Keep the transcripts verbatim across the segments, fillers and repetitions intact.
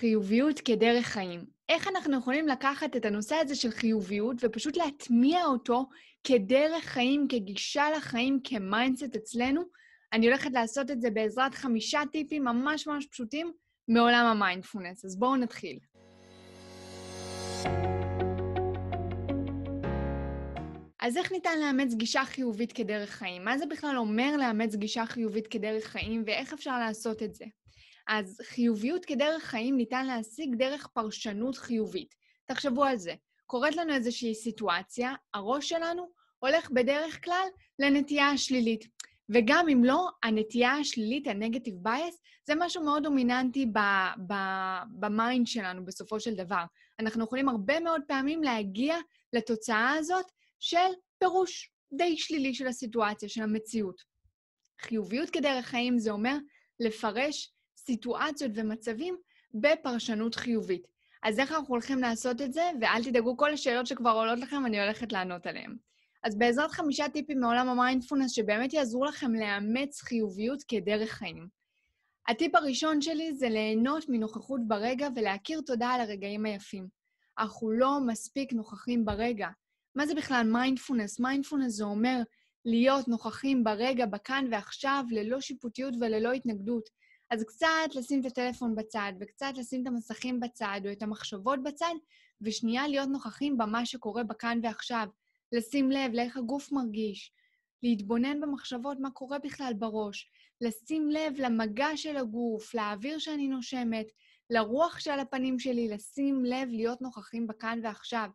חיוביות כדרך חיים. איך אנחנו יכולים לקחת את הנושא הזה של חיוביות ופשוט להטמיע אותו כדרך חיים, כגישה לחיים, כמיינדסט אצלנו? אני הולכת לעשות את זה בעזרת חמישה טיפים ממש ממש פשוטים מעולם המיינדפולנס. אז בואו נתחיל. אז איך ניתן לאמץ גישה חיובית כדרך חיים? מה זה בכלל אומר לאמץ גישה חיובית כדרך חיים ואיך אפשר לעשות את זה? אז חיוביות כדרך חיים ניתן להשיג דרך פרשנות חיובית. תחשבו על זה. קורית לנו איזושהי סיטואציה, הראש שלנו הולך בדרך כלל לנטייה השלילית. וגם אם לא, הנטייה השלילית, הנגטיב בייס, זה משהו מאוד דומיננטי במיינד שלנו בסופו של דבר. אנחנו יכולים הרבה מאוד פעמים להגיע לתוצאה הזאת של פירוש די שלילי של הסיטואציה, של המציאות. חיוביות כדרך חיים זה אומר לפרש סיטואציות ומצבים בפרשנות חיובית. אז איך אנחנו הולכים לעשות את זה? ואל תדאגו, כל השאלות שכבר עולות לכם, אני הולכת לענות עליהן. אז בעזרת חמישה טיפים מעולם המיינדפולנס, שבאמת יעזרו לכם לאמץ חיוביות כדרך חיים. הטיפ הראשון שלי זה ליהנות מנוכחות ברגע ולהכיר תודה על הרגעים היפים. אנחנו לא מספיק נוכחים ברגע. מה זה בכלל מיינדפולנס? מיינדפולנס זה אומר להיות נוכחים ברגע, בכאן ועכשיו, ללא שיפוטיות וללא התנגדות. אז קצת לשים את הטלפון בצד, וקצת לשים את המסכים בצד, או את המחשבות בצד, ושנייה להיות נוכחים במה שקורה בכאן ועכשיו. לשים לב לאיך הגוף מרגיש, להתבונן במחשבות מה קורה בכלל בראש, לשים לב למגע של הגוף, לאוויר שאני נושמת, לרוח שעל הפנים שלי, לשים לב להיות נוכחים בכאן ועכשיו.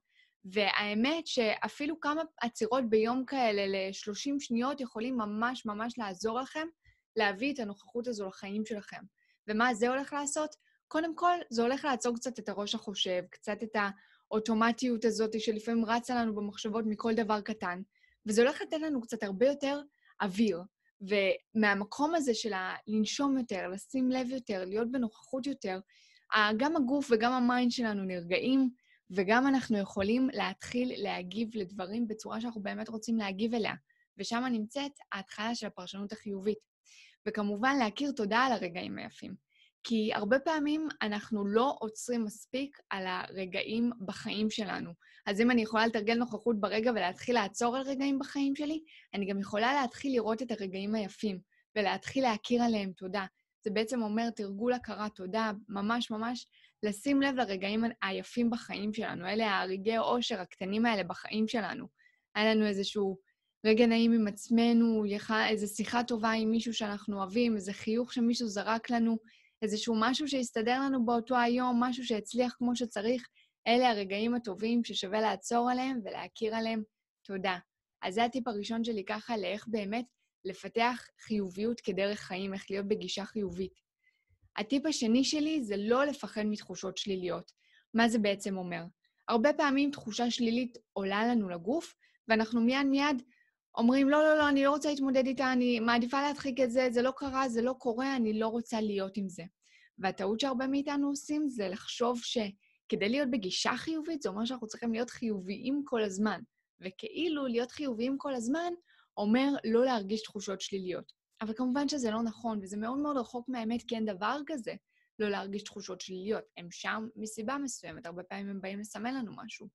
והאמת שאפילו כמה עצירות ביום כאלה ל-שלושים שניות יכולים ממש ממש לעזור לכם להביא את הנוכחות הזו לחיים שלכם. ומה זה הולך לעשות? קודם כל, זה הולך לעצור קצת את הראש החושב, קצת את האוטומטיות הזאת שלפעמים רצה לנו במחשבות מכל דבר קטן, וזה הולך לתת לנו קצת הרבה יותר אוויר. ומהמקום הזה של לנשום יותר, לשים לב יותר, להיות בנוכחות יותר, גם הגוף וגם המיינד שלנו נרגעים, וגם אנחנו יכולים להתחיל להגיב לדברים בצורה שאנחנו באמת רוצים להגיב אליה. ושם נמצאת ההתחלה של הפרשנות החיובית. וכמובן להכיר תודה על הרגעים היפים. כי הרבה פעמים אנחנו לא עוצרים מספיק על הרגעים בחיים שלנו. אז אם אני יכולה לתרגל נוכחות ברגע ולהתחיל לעצור על רגעים בחיים שלי, אני גם יכולה להתחיל לראות את הרגעים היפים ולהתחיל להכיר עליהם תודה. זה בעצם אומר תרגול הכרה תודה, ממש ממש לשים לב לרגעים היפים בחיים שלנו. אלה הרגעי העושר הקטנים האלה בחיים שלנו. היה לנו איזשהו רגע נעים עם עצמנו, איזו שיחה טובה עם מישהו שאנחנו אוהבים, איזה חיוך שמישהו זרק לנו, איזשהו משהו שהסתדר לנו באותו היום, משהו שהצליח כמו שצריך. אלה הרגעים הטובים ששווה לעצור עליהם ולהכיר עליהם תודה. אז זה הטיפ הראשון שלי ככה, לאיך באמת לפתח חיוביות כדרך חיים, איך להיות בגישה חיובית. הטיפ השני שלי זה לא לפחד מתחושות שליליות. מה זה בעצם אומר? הרבה פעמים תחושה שלילית עולה לנו לגוף, ואנחנו מיד מיד אומרים, לא, לא, לא, אני לא רוצה להתמודד איתה, אני מעדיפה להדחיק את זה, זה לא קרה, זה לא קורה, אני לא רוצה להיות עם זה. והטעות שהרבה מאיתנו עושים זה לחשוב שכדי להיות בגישה חיובית, זה אומר שאנחנו צריכים להיות חיוביים כל הזמן. וכאילו להיות חיוביים כל הזמן אומר לא להרגיש תחושות שליליות. אבל כמובן שזה לא נכון, וזה מאוד מאוד רחוק מהאמת, כי אין דבר כזה לא להרגיש תחושות שליליות. הם שם מסיבה מסוימת, הרבה פעמים הם באים לסמל לנו משהו.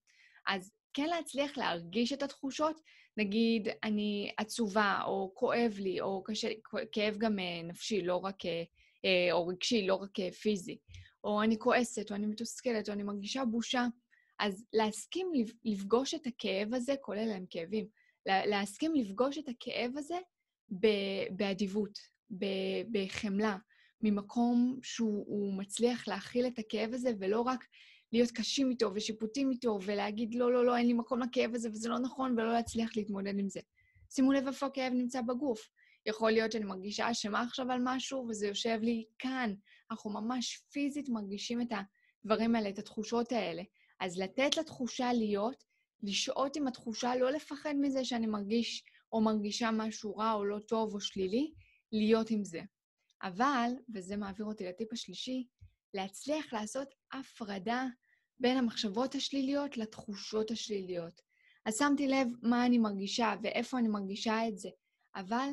אז כן להצליח להרגיש את התחושות, נגיד אני עצובה או כואב לי, או קשה, כאב גם נפשי, לא רק, או רגשי, לא רק פיזי, או אני כועסת, או אני מתוסכלת, או אני מרגישה בושה. אז להסכים לפגוש את הכאב הזה, כולל הם כאבים, להסכים לפגוש את הכאב הזה באדיבות, בחמלה, ממקום שהוא מצליח להכיל את הכאב הזה, ולא רק להיות קשים איתו ושיפוטים איתו, ולהגיד לא, לא, לא, אין לי מקום לכאב הזה, וזה לא נכון, ולא להצליח להתמודד עם זה. שימו לב איפה הכאב נמצא בגוף. יכול להיות שאני מרגישה אשמה עכשיו על משהו, וזה יושב לי כאן. אנחנו ממש פיזית מרגישים את הדברים האלה, את התחושות האלה. אז לתת לתחושה להיות, לשעות עם התחושה, לא לפחד מזה שאני מרגיש או מרגישה משהו רע או לא טוב או שלילי, להיות עם זה. אבל, וזה מעביר אותי לטיפ השלישי, להצליח לעשות הפרדה בין המחשבות השליליות לתחושות השליליות. אז שמתי לב מה אני מרגישה ואיפה אני מרגישה את זה, אבל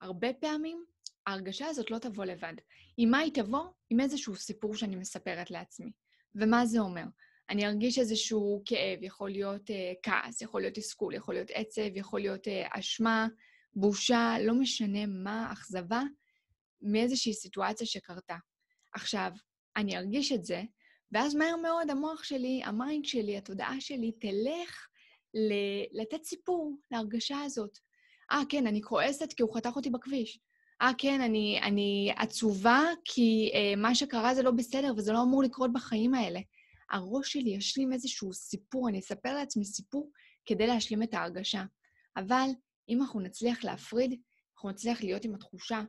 הרבה פעמים ההרגשה הזאת לא תבוא לבד. עם מה היא תבוא? עם איזשהו סיפור שאני מספרת לעצמי. ומה זה אומר? אני ארגיש איזשהו כאב, יכול להיות אה, כעס, יכול להיות תסכול, יכול להיות עצב, יכול להיות אה, אשמה, בושה, לא משנה מה, אכזבה, מאיזושהי סיטואציה שקרתה. עכשיו, אני ארגיש את זה, ואז מהר מאוד המוח שלי, המיינד שלי, התודעה שלי, תלך ל- לתת סיפור להרגשה הזאת. אה, כן, אני כועסת כי הוא חתך אותי בכביש. אה, כן, אני, אני עצובה כי אה, מה שקרה זה לא בסדר, וזה לא אמור לקרות בחיים האלה. הראש שלי ישלים איזשהו סיפור, אני אספר לעצמי סיפור כדי להשלים את ההרגשה. אבל אם אנחנו נצליח להפריד, אנחנו נצליח להיות עם התחושה,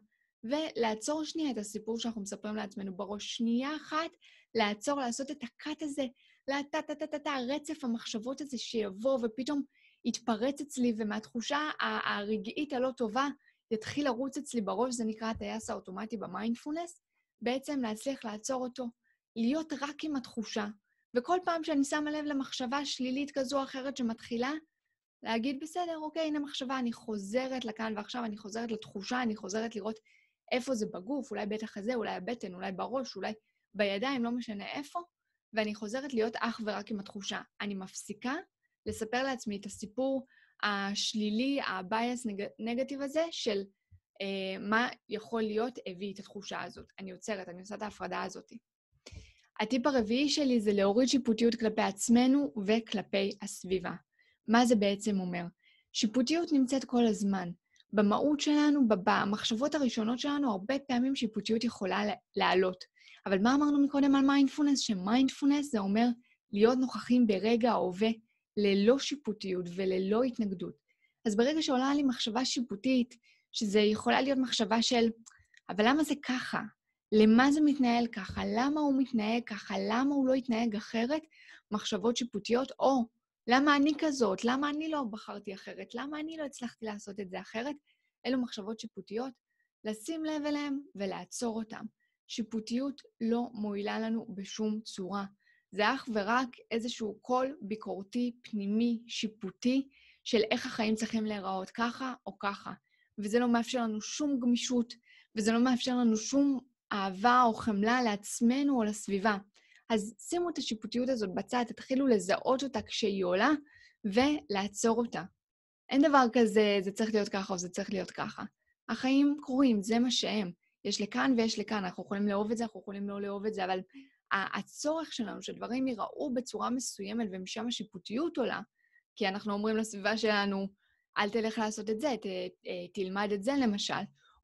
ולעצור שנייה את הסיפור שאנחנו מספרים לעצמנו בראש, שנייה אחת, לעצור, לעשות את הקאט הזה, לטטטטטט, הרצף המחשבות הזה שיבוא ופתאום יתפרץ אצלי, ומהתחושה הרגעית הלא טובה יתחיל לרוץ אצלי בראש, זה נקרא הטייס האוטומטי במיינדפולנס, בעצם להצליח לעצור אותו, להיות רק עם התחושה, וכל פעם שאני שמה לב למחשבה שלילית כזו או אחרת שמתחילה, להגיד בסדר, אוקיי, הנה מחשבה, אני חוזרת לכאן ועכשיו, אני חוזרת לתחושה, אני חוזרת לראות איפה זה בגוף, אולי בית החזה, אולי הבטן, אולי בראש, אולי בידיים, לא משנה איפה, ואני חוזרת להיות אך ורק עם התחושה. אני מפסיקה לספר לעצמי את הסיפור השלילי, הבייס נגטיב הזה, של אה, מה יכול להיות הביא את התחושה הזאת. אני יוצרת, אני עושה את ההפרדה הזאת. הטיפ הרביעי שלי זה להוריד שיפוטיות כלפי עצמנו וכלפי הסביבה. מה זה בעצם אומר? שיפוטיות נמצאת כל הזמן. במהות שלנו, במחשבות הראשונות שלנו, הרבה פעמים שיפוטיות יכולה לעלות. אבל מה אמרנו מקודם על מיינדפולנס? שמיינדפולנס זה אומר להיות נוכחים ברגע ההווה, ללא שיפוטיות וללא התנגדות. אז ברגע שעולה לי מחשבה שיפוטית, שזה יכולה להיות מחשבה של, אבל למה זה ככה? למה זה מתנהל ככה? למה הוא מתנהג ככה? למה הוא לא התנהג אחרת? מחשבות שיפוטיות, או למה אני כזאת? למה אני לא בחרתי אחרת? למה אני לא הצלחתי לעשות את זה אחרת? אלו מחשבות שיפוטיות, לשים לב אליהם ולעצור אותם. שיפוטיות לא מועילה לנו בשום צורה. זה אך ורק איזשהו קול ביקורתי, פנימי, שיפוטי, של איך החיים צריכים להיראות ככה או ככה. וזה לא מאפשר לנו שום גמישות, וזה לא מאפשר לנו שום אהבה או חמלה לעצמנו או לסביבה. אז שימו את השיפוטיות הזאת בצד, תתחילו לזהות אותה כשהיא עולה ולעצור אותה. אין דבר כזה, זה צריך להיות ככה או זה צריך להיות ככה. החיים קורים, זה מה שהם. יש לכאן ויש לכאן, אנחנו יכולים לאהוב את זה, אנחנו יכולים לא לאהוב את זה, אבל הצורך שלנו שדברים ייראו בצורה מסוימת ומשם השיפוטיות עולה, כי אנחנו אומרים לסביבה שלנו, אל תלך לעשות את זה, ת, תלמד את זה למשל,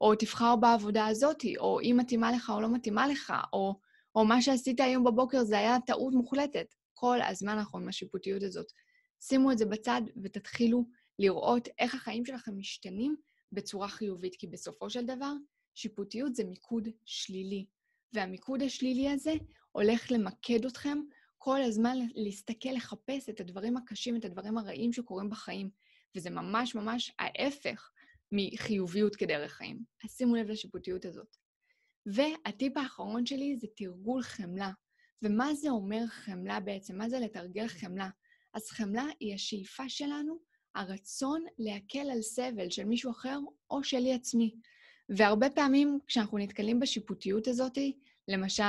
או תבחר בעבודה הזאת, או אם מתאימה לך או לא מתאימה לך, או, או מה שעשית היום בבוקר זה היה טעות מוחלטת. כל הזמן אנחנו עם השיפוטיות הזאת. שימו את זה בצד ותתחילו לראות איך החיים שלכם משתנים בצורה חיובית, כי בסופו של דבר שיפוטיות זה מיקוד שלילי, והמיקוד השלילי הזה הולך למקד אתכם כל הזמן להסתכל, לחפש את הדברים הקשים, את הדברים הרעים שקורים בחיים, וזה ממש ממש ההפך מחיוביות כדרך חיים. אז שימו לב לשיפוטיות הזאת. והטיפ האחרון שלי זה תרגול חמלה. ומה זה אומר חמלה בעצם? מה זה לתרגל חמלה? אז חמלה היא השאיפה שלנו, הרצון להקל על סבל של מישהו אחר או שלי עצמי. והרבה פעמים כשאנחנו נתקלים בשיפוטיות הזאת, למשל,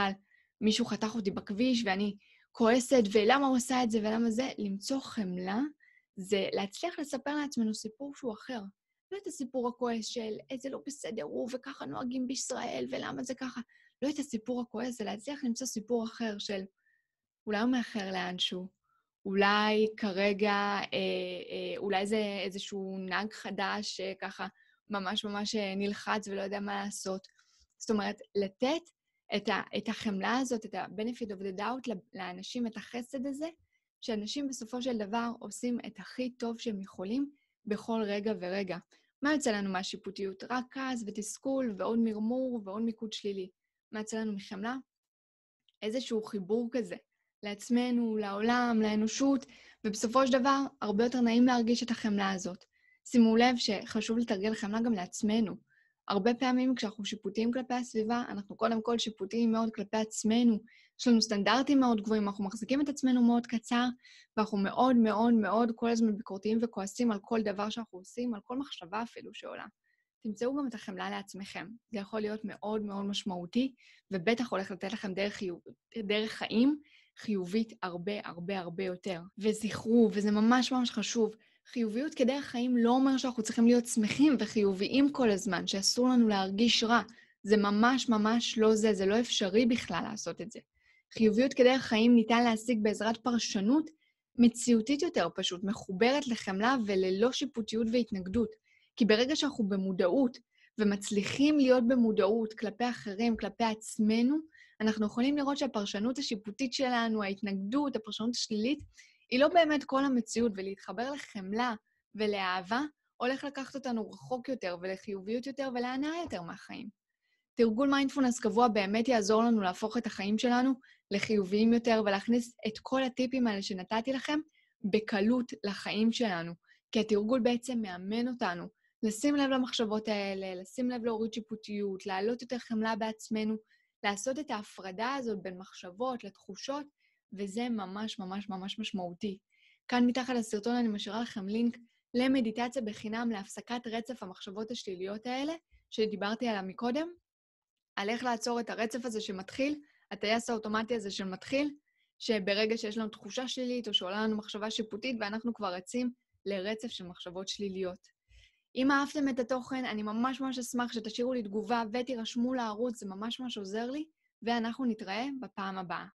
מישהו חתך אותי בכביש ואני כועסת, ולמה הוא עושה את זה ולמה זה, למצוא חמלה זה להצליח לספר לעצמנו סיפור שהוא אחר. לא את הסיפור הכועס של איזה לא בסדר הוא וככה נוהגים בישראל ולמה זה ככה. לא את הסיפור הכועס, זה להצליח למצוא סיפור אחר של אולי הוא מאחר לאנשהו, אולי כרגע, אה, אה, אולי זה איזשהו נהג חדש שככה ממש ממש נלחץ ולא יודע מה לעשות. זאת אומרת, לתת את, ה, את החמלה הזאת, את ה-benefit of the doubt לאנשים, את החסד הזה, שאנשים בסופו של דבר עושים את הכי טוב שהם יכולים בכל רגע ורגע. מה יוצא לנו מהשיפוטיות? רק כעס ותסכול ועוד מרמור ועוד מיקוד שלילי. מה יוצא לנו מחמלה? איזשהו חיבור כזה לעצמנו, לעולם, לאנושות, ובסופו של דבר הרבה יותר נעים להרגיש את החמלה הזאת. שימו לב שחשוב לתרגל חמלה גם לעצמנו. הרבה פעמים כשאנחנו שיפוטיים כלפי הסביבה, אנחנו קודם כל שיפוטיים מאוד כלפי עצמנו. יש לנו סטנדרטים מאוד גבוהים, אנחנו מחזיקים את עצמנו מאוד קצר, ואנחנו מאוד מאוד מאוד כל הזמן ביקורתיים וכועסים על כל דבר שאנחנו עושים, על כל מחשבה אפילו שעולה. תמצאו גם את החמלה לעצמכם. זה יכול להיות מאוד מאוד משמעותי, ובטח הולך לתת לכם דרך, חיוב, דרך חיים חיובית הרבה הרבה הרבה יותר. וזכרו, וזה ממש ממש חשוב, חיוביות כדרך חיים לא אומר שאנחנו צריכים להיות שמחים וחיוביים כל הזמן, שאסור לנו להרגיש רע. זה ממש ממש לא זה, זה לא אפשרי בכלל לעשות את זה. חיוביות כדרך חיים ניתן להשיג בעזרת פרשנות מציאותית יותר פשוט, מחוברת לחמלה וללא שיפוטיות והתנגדות. כי ברגע שאנחנו במודעות ומצליחים להיות במודעות כלפי אחרים, כלפי עצמנו, אנחנו יכולים לראות שהפרשנות השיפוטית שלנו, ההתנגדות, הפרשנות השלילית, היא לא באמת כל המציאות, ולהתחבר לחמלה ולאהבה הולך לקחת אותנו רחוק יותר ולחיוביות יותר ולהנאה יותר מהחיים. תרגול מיינדפולנס קבוע באמת יעזור לנו להפוך את החיים שלנו לחיוביים יותר ולהכניס את כל הטיפים האלה שנתתי לכם בקלות לחיים שלנו, כי התרגול בעצם מאמן אותנו לשים לב למחשבות האלה, לשים לב להוריד שיפוטיות, להעלות יותר חמלה בעצמנו, לעשות את ההפרדה הזאת בין מחשבות לתחושות, וזה ממש ממש ממש משמעותי. כאן מתחת לסרטון אני משאירה לכם לינק למדיטציה בחינם להפסקת רצף המחשבות השליליות האלה, שדיברתי עליו מקודם, על איך לעצור את הרצף הזה שמתחיל, הטייס האוטומטי הזה שמתחיל, שברגע שיש לנו תחושה שלילית או שעולה לנו מחשבה שיפוטית ואנחנו כבר רצים לרצף של מחשבות שליליות. אם אהבתם את התוכן, אני ממש ממש אשמח שתשאירו לי תגובה ותירשמו לערוץ, זה ממש ממש עוזר לי, ואנחנו נתראה בפעם הבאה.